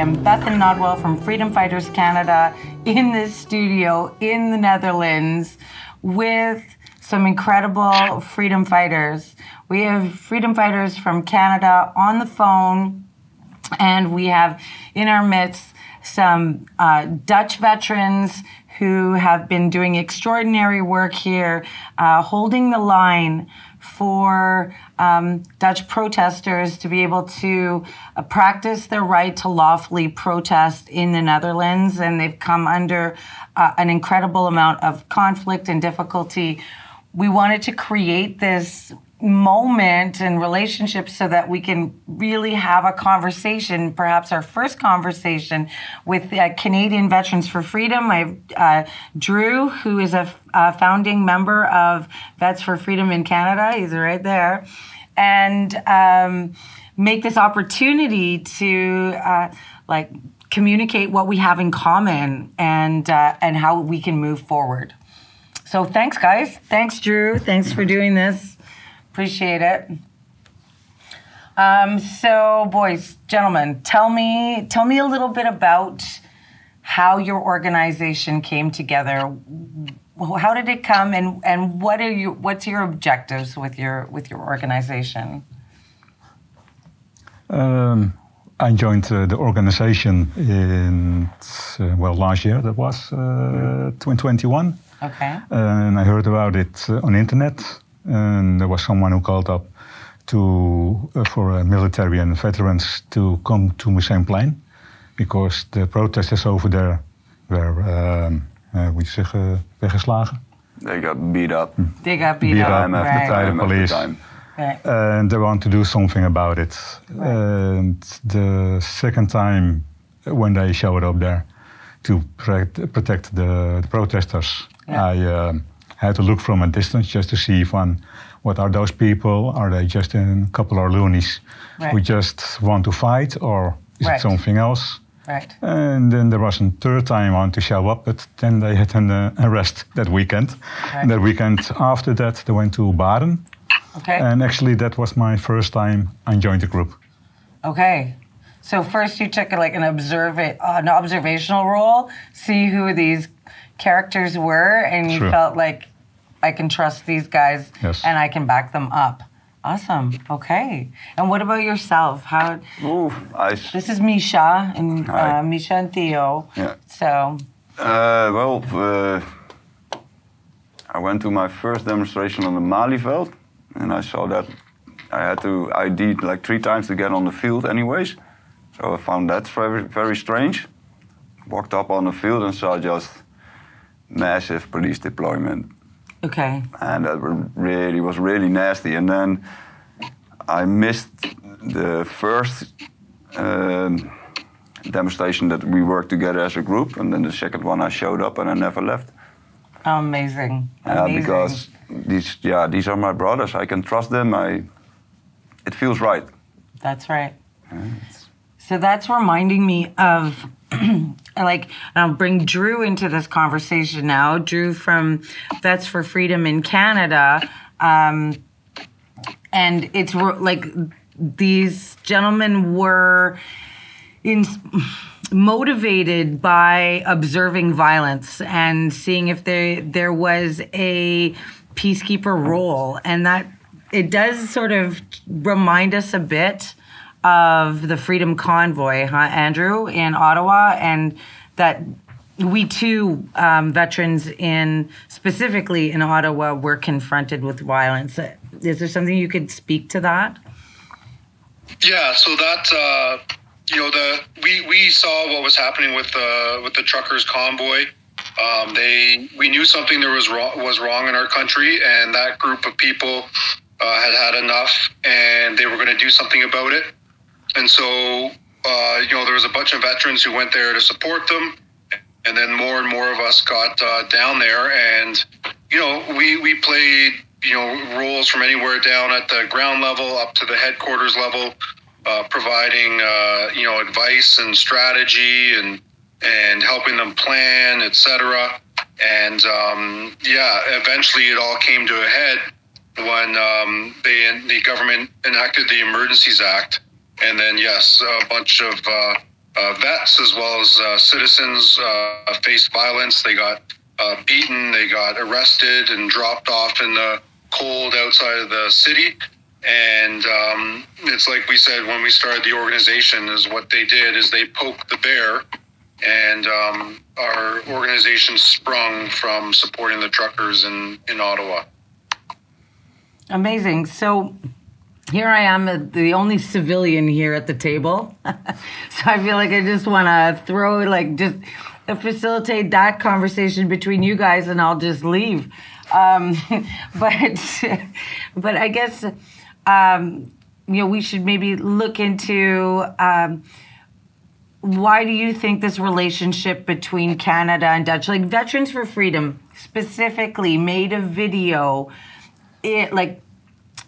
am Bethan Nodwell from Freedom Fighters Canada in this studio in the Netherlands with some incredible freedom fighters. We have freedom fighters from Canada on the phone, and we have in our midst some Dutch veterans who have been doing extraordinary work here, holding the line for Dutch protesters to be able to practice their right to lawfully protest in the Netherlands. And they've come under an incredible amount of conflict and difficulty. We wanted to create this moment and relationship so that we can really have a conversation, perhaps our first conversation with Canadian Veterans for Freedom. I have Drew, who is a founding member of Vets for Freedom in Canada. He's right there. And make this opportunity to communicate what we have in common and how we can move forward. So thanks, guys. Thanks, Drew. Thanks for doing this. Appreciate it. So, boys, gentlemen, tell me a little bit about how your organization came together. How did it come, and what's your objectives with your organization? I joined the organization in last year. That was 2021. Okay. And I heard about it on internet. And there was someone who called up for military and veterans to come to Musenplein, because the protesters over there were weggeslagen. They got beat up. They got beat up right. By the police. Right. And they want to do something about it. Right. And the second time when they showed up there to protect the protesters, yeah. I had to look from a distance just to see what are those people? Are they just a couple of loonies who just want to fight, or is it something else? Right. And then there was a third time I wanted to show up, but then they had an arrest that weekend. Right. And that weekend after that, they went to Baden. Okay. And actually, that was my first time I joined the group. Okay. So first you took an observational role, see who these characters were, and you felt like, I can trust these guys, and I can back them up. Awesome. Okay. And what about yourself? This is Misha and Misha and Theo. Yeah. So. I went to my first demonstration on the Malieveld, and I saw that I had to ID three times to get on the field, anyways. So I found that very, very strange. Walked up on the field and saw just massive police deployment. Okay. And that was really nasty. And then I missed the first demonstration that we worked together as a group. And then the second one, I showed up and I never left. Amazing. Yeah, because these are my brothers. I can trust them. It feels right. That's right. So that's reminding me of I'll bring Drew into this conversation now. Drew from Vets for Freedom in Canada. And it's these gentlemen were motivated by observing violence and seeing if there was a peacekeeper role. And that it does sort of remind us a bit of the Freedom Convoy, Andrew, in Ottawa, and that we too, veterans specifically in Ottawa, were confronted with violence. Is there something you could speak to that? Yeah, so that we saw what was happening with the truckers convoy. We knew something there was wrong in our country, and that group of people had had enough, and they were going to do something about it. And so, there was a bunch of veterans who went there to support them. And then more and more of us got down there. And, we played, roles from anywhere down at the ground level up to the headquarters level, providing, advice and strategy and helping them plan, etc. And, eventually it all came to a head when the government enacted the Emergencies Act. And then, yes, a bunch of vets as well as citizens faced violence. They got beaten, they got arrested and dropped off in the cold outside of the city. And it's like we said when we started the organization, is what they did is they poked the bear, and our organization sprung from supporting the truckers in Ottawa. Amazing. So here I am, the only civilian here at the table. So I feel like I just want to throw, like, just facilitate that conversation between you guys, and I'll just leave. But I guess, you know, we should maybe look into why do you think this relationship between Canada and Dutch, like Veterans for Freedom specifically made a video, like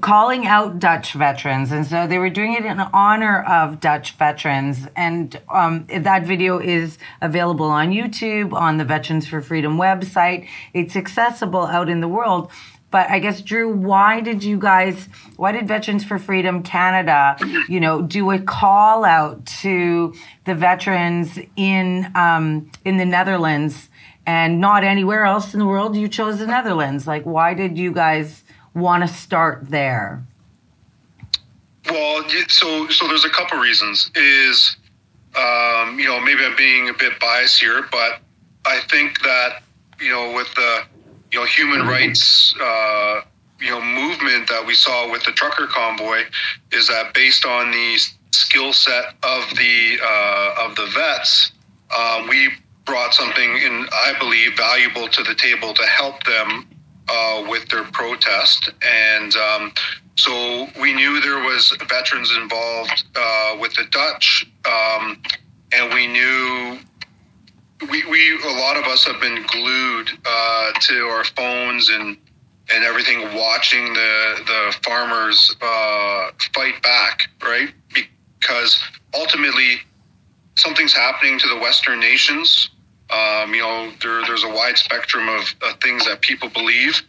calling out Dutch veterans. And so they were doing it in honor of Dutch veterans. And that video is available on YouTube, on the Veterans for Freedom website. It's accessible out in the world. But I guess, Drew, why did Veterans for Freedom Canada, you know, do a call out to the veterans in the Netherlands and not anywhere else in the world? You chose the Netherlands. Like, why did you guys want to start there? Well, so there's a couple reasons. Is, you know, maybe I'm being a bit biased here, but I think that, you know, with the, you know, human rights, you know, movement that we saw with the trucker convoy, is that based on the skill set of the vets, we brought something in, I believe, valuable to the table to help them with their protest. And so we knew there was veterans involved with the Dutch, and we knew we a lot of us have been glued to our phones and everything, watching the farmers fight back, right? Because ultimately something's happening to the Western nations. You know, there's a wide spectrum of things that people believe,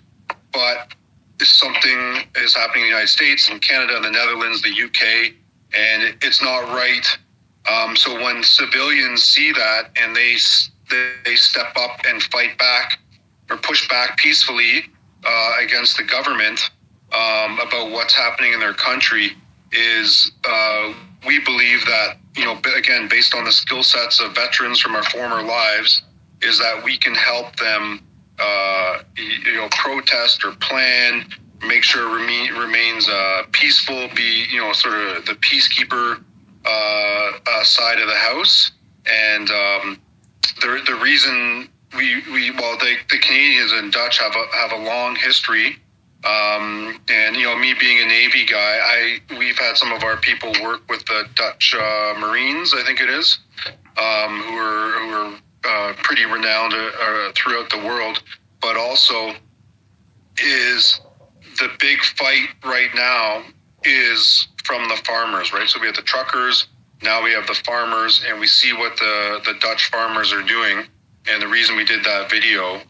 but something is happening in the United States and Canada and the Netherlands, the UK, and it's not right. So when civilians see that and they step up and fight back or push back peacefully against the government about what's happening in their country, is we believe that, you know, again, based on the skill sets of veterans from our former lives, is that we can help them, you know, protest or plan, make sure remains peaceful, be, you know, sort of the peacekeeper side of the house. And the reason the Canadians and Dutch have a long history. And, you know, me being a Navy guy, we've had some of our people work with the Dutch Marines, I think it is, who are pretty renowned throughout the world. But also, is the big fight right now is from the farmers, right? So we have the truckers, now we have the farmers, and we see what the Dutch farmers are doing. And the reason we did that video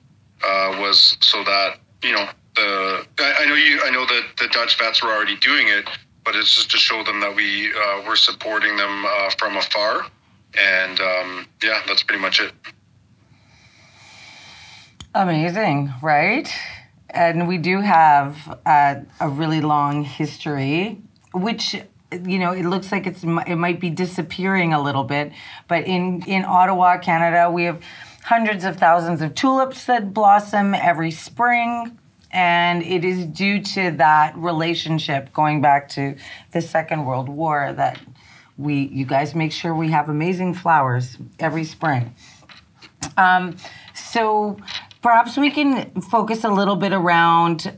was so that, you know, I know that the Dutch vets were already doing it, but it's just to show them that we were supporting them from afar. And yeah, that's pretty much it. Amazing, right? And we do have a really long history, which, you know, it looks like it might be disappearing a little bit. But in Ottawa, Canada, we have hundreds of thousands of tulips that blossom every spring. And it is due to that relationship going back to the Second World War that you guys make sure we have amazing flowers every spring. So perhaps we can focus a little bit around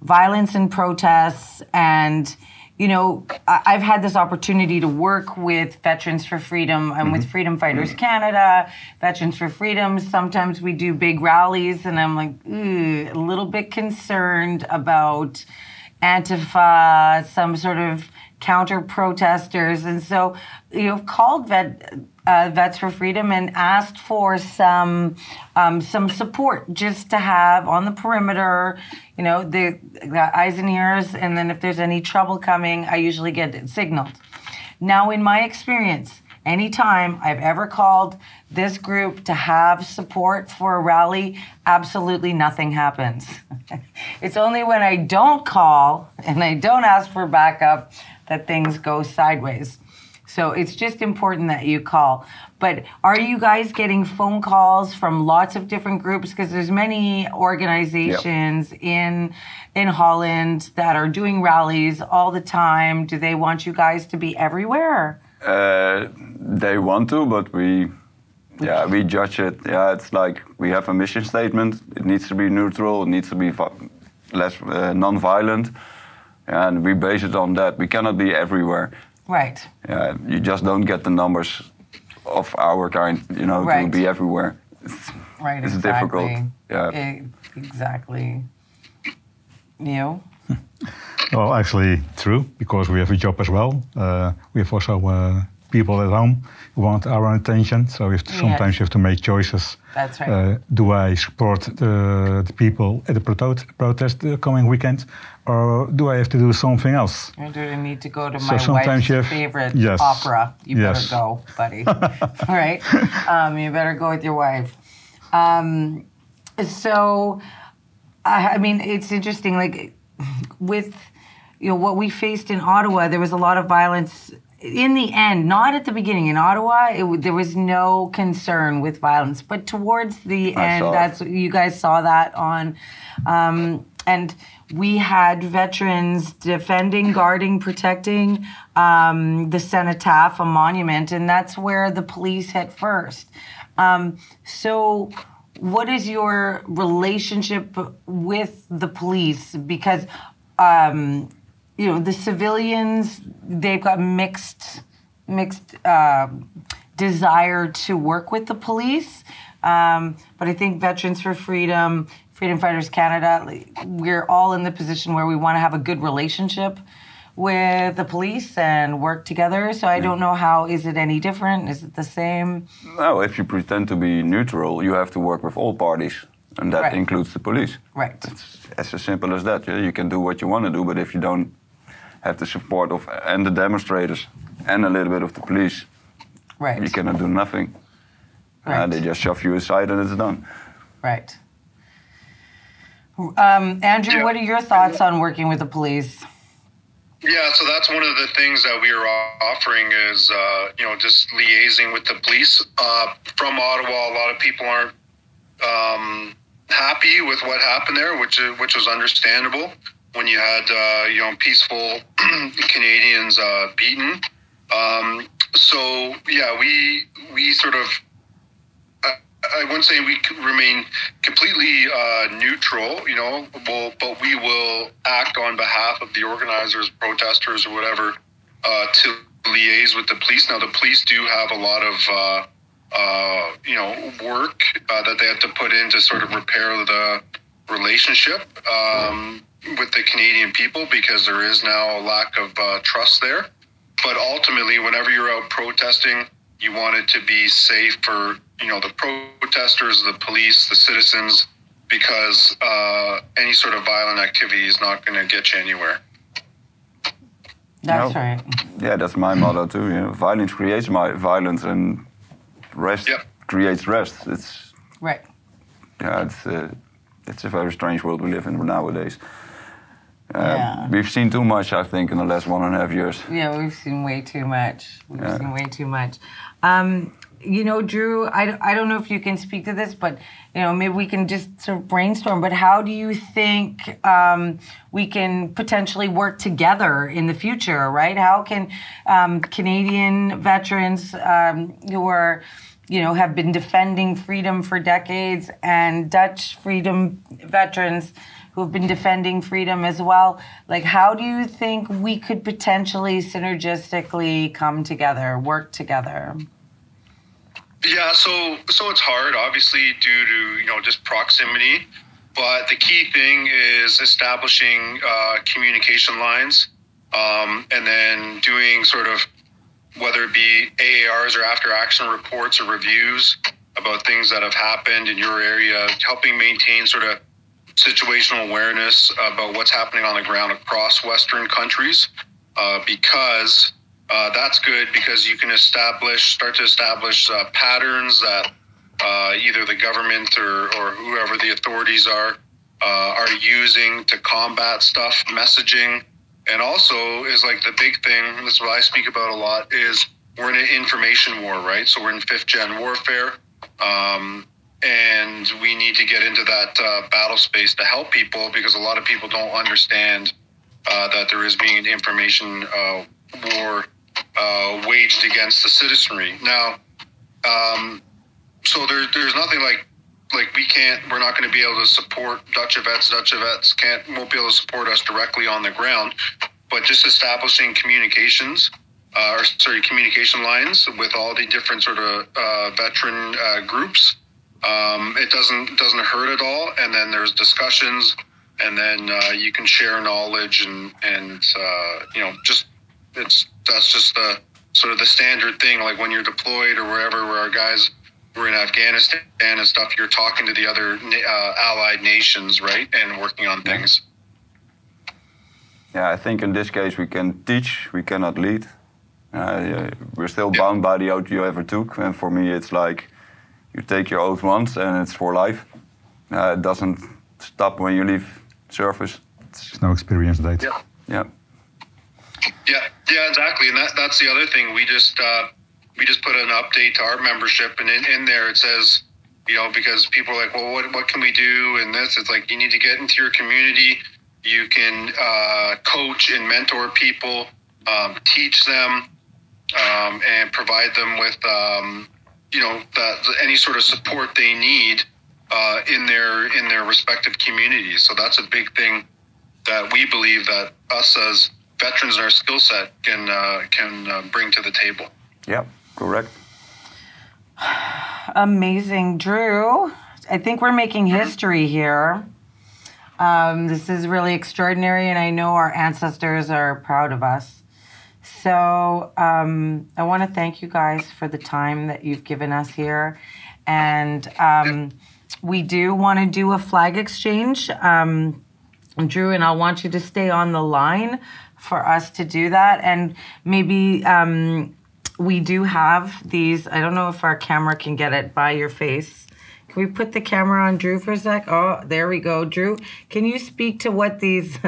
violence and protests. And, you know, I've had this opportunity to work with Veterans for Freedom and with Freedom Fighters Canada, Veterans for Freedom. Sometimes we do big rallies, and I'm like, a little bit concerned about Antifa, some sort of counter-protesters. And so, you know, I've called Vets for Freedom and asked for some support just to have on the perimeter, you know, the eyes and ears. And then if there's any trouble coming, I usually get it signaled. Now, in my experience, Anytime I've ever called this group to have support for a rally, absolutely nothing happens. It's only when I don't call and I don't ask for backup that things go sideways. So it's just important that you call. But are you guys getting phone calls from lots of different groups? Because there's many organizations in Holland that are doing rallies all the time. Do they want you guys to be everywhere? They want to, but we judge it. Yeah, it's like we have a mission statement. It needs to be neutral. It needs to be non-violent. And we base it on that. We cannot be everywhere. Right. Yeah, you just don't get the numbers of our kind, you know, right, to be everywhere. It's difficult. Yeah. Exactly. Neo? Well, actually, true, because we have a job as well. We have also people at home who want our attention, so we have to, sometimes you have to make choices. That's right. Do I support the people at the protest the coming weekend, or do I have to do something else? Or do I need to go to my wife's favorite opera? You better go, buddy. Right? You better go with your wife. I mean, it's interesting, like, with, you know, what we faced in Ottawa, there was a lot of violence in the end, not at the beginning. In Ottawa, there was no concern with violence, but towards the end, that's, you guys saw that on, and we had veterans defending, guarding, protecting the Cenotaph, a monument, and that's where the police hit first. So what is your relationship with the police? Because you know, the civilians, they've got mixed desire to work with the police. But I think Vets for Freedom, Freedom Fighters Canada, we're all in the position where we want to have a good relationship with the police and work together. So I don't know, how is it any different? Is it the same? No, if you pretend to be neutral, you have to work with all parties. And that includes the police. Right. It's as simple as that. Yeah? You can do what you want to do, but if you don't have the support of and the demonstrators and a little bit of the police, you cannot do nothing. Right. They just shove you aside and it's done. Right. Andrew, what are your thoughts on working with the police? Yeah, so that's one of the things that we are offering is, you know, just liaising with the police. From Ottawa, a lot of people aren't happy with what happened there, which was understandable when you had, you know, peaceful Canadians beaten. So, yeah, we sort of, I wouldn't say we remain completely neutral, you know, but we will act on behalf of the organizers, protesters, or whatever, to liaise with the police. Now, the police do have a lot of, you know, work that they have to put in to sort of repair the relationship with the Canadian people, because there is now a lack of trust there. But ultimately, whenever you're out protesting, you want it to be safe for, you know, the protesters, the police, the citizens, because any sort of violent activity is not going to get you anywhere. That's right. Yeah, that's my motto too. You know, violence creates violence, and rest creates rest. It's Yeah, it's a very strange world we live in nowadays. We've seen too much, I think, in the last 1.5 years. Yeah, we've seen way too much. You know, Drew, I don't know if you can speak to this, but, you know, maybe we can just sort of brainstorm, but how do you think we can potentially work together in the future, right? How can Canadian veterans who are, you know, have been defending freedom for decades, and Dutch freedom veterans who have been defending freedom as well, like, how do you think we could potentially synergistically come together, work together? Yeah, so it's hard, obviously, due to, you know, just proximity. But the key thing is establishing communication lines, and then doing sort of, whether it be AARs or after-action reports or reviews about things that have happened in your area, helping maintain sort of situational awareness about what's happening on the ground across Western countries, because that's good because you can start to establish patterns that either the government or whoever the authorities are using to combat stuff, messaging. And also is like the big thing, that's what I speak about a lot, is we're in an information war, right? So we're in 5th-gen warfare, and we need to get into that battle space to help people, because a lot of people don't understand that there is being an information war waged against the citizenry. Now, so there's nothing like we're not going to be able to support Dutch vets won't be able to support us directly on the ground, but just establishing communication lines with all the different sort of veteran groups. It doesn't hurt at all. And then there's discussions, and then you can share knowledge that's just the sort of the standard thing. Like when you're deployed or wherever, where our guys were in Afghanistan and stuff, you're talking to the other allied nations, right? And working on things. Yeah, I think in this case we can teach, we cannot lead. We're still bound by the oath you ever took. And for me, it's like you take your oath once and it's for life. It doesn't stop when you leave service. It's no experience date. Yeah, exactly. And that's the other thing. We just put an update to our membership, and in there it says, you know, because people are like, well, what can we do? And this, it's like, you need to get into your community. You can coach and mentor people, teach them, and provide them with, any sort of support they need in their respective communities. So that's a big thing that we believe that us as veterans and our skill set can bring to the table. Yeah. Correct. Amazing. Drew, I think we're making history here. This is really extraordinary, and I know our ancestors are proud of us. So I want to thank you guys for the time that you've given us here. And we do want to do a flag exchange. Drew, and I want you to stay on the line for us to do that. And maybe... we do have these. I don't know if our camera can get it by your face. Can we put the camera on Drew for a sec? Oh, there we go. Drew, can you speak to what these...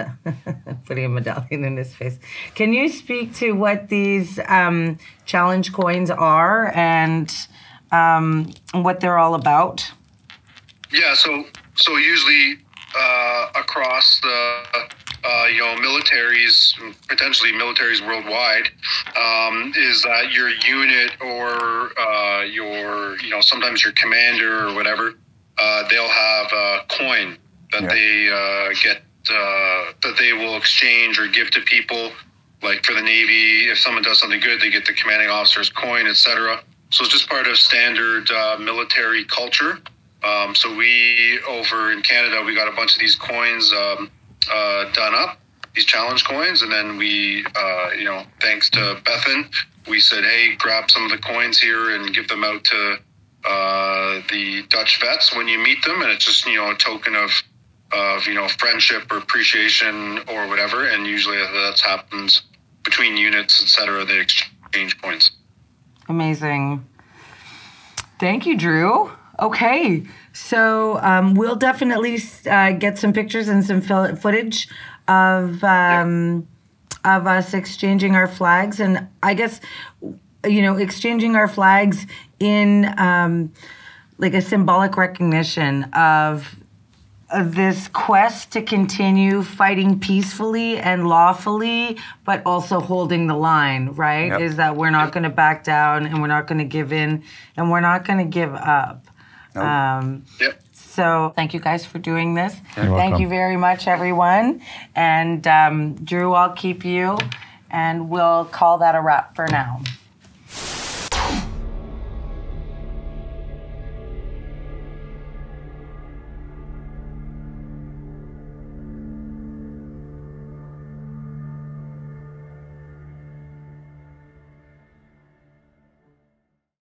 putting a medallion in his face. Can you speak to what these challenge coins are and what they're all about? Yeah, so usually across the... militaries worldwide, is that your unit or sometimes your commander or whatever, they'll have a coin that they get that they will exchange or give to people. Like for the Navy, if someone does something good, they get the commanding officer's coin, etc. So it's just part of standard military culture. So we over in Canada, we got a bunch of these coins. Done up these challenge coins, and then we thanks to Bethan, we said, hey, grab some of the coins here and give them out to the Dutch vets when you meet them, and it's just a token of friendship or appreciation or whatever. And usually that happens between units, etc. They exchange coins. Amazing. Thank you, Drew. Okay, so we'll definitely get some pictures and some footage of us exchanging our flags, and I guess exchanging our flags in like a symbolic recognition of this quest to continue fighting peacefully and lawfully, but also holding the line, right? Yep. Is that we're not going to back down, and we're not going to give in, and we're not going to give up. So thank you guys for doing this. Thank you very much, everyone. And Drew, I'll keep you, and we'll call that a wrap for now.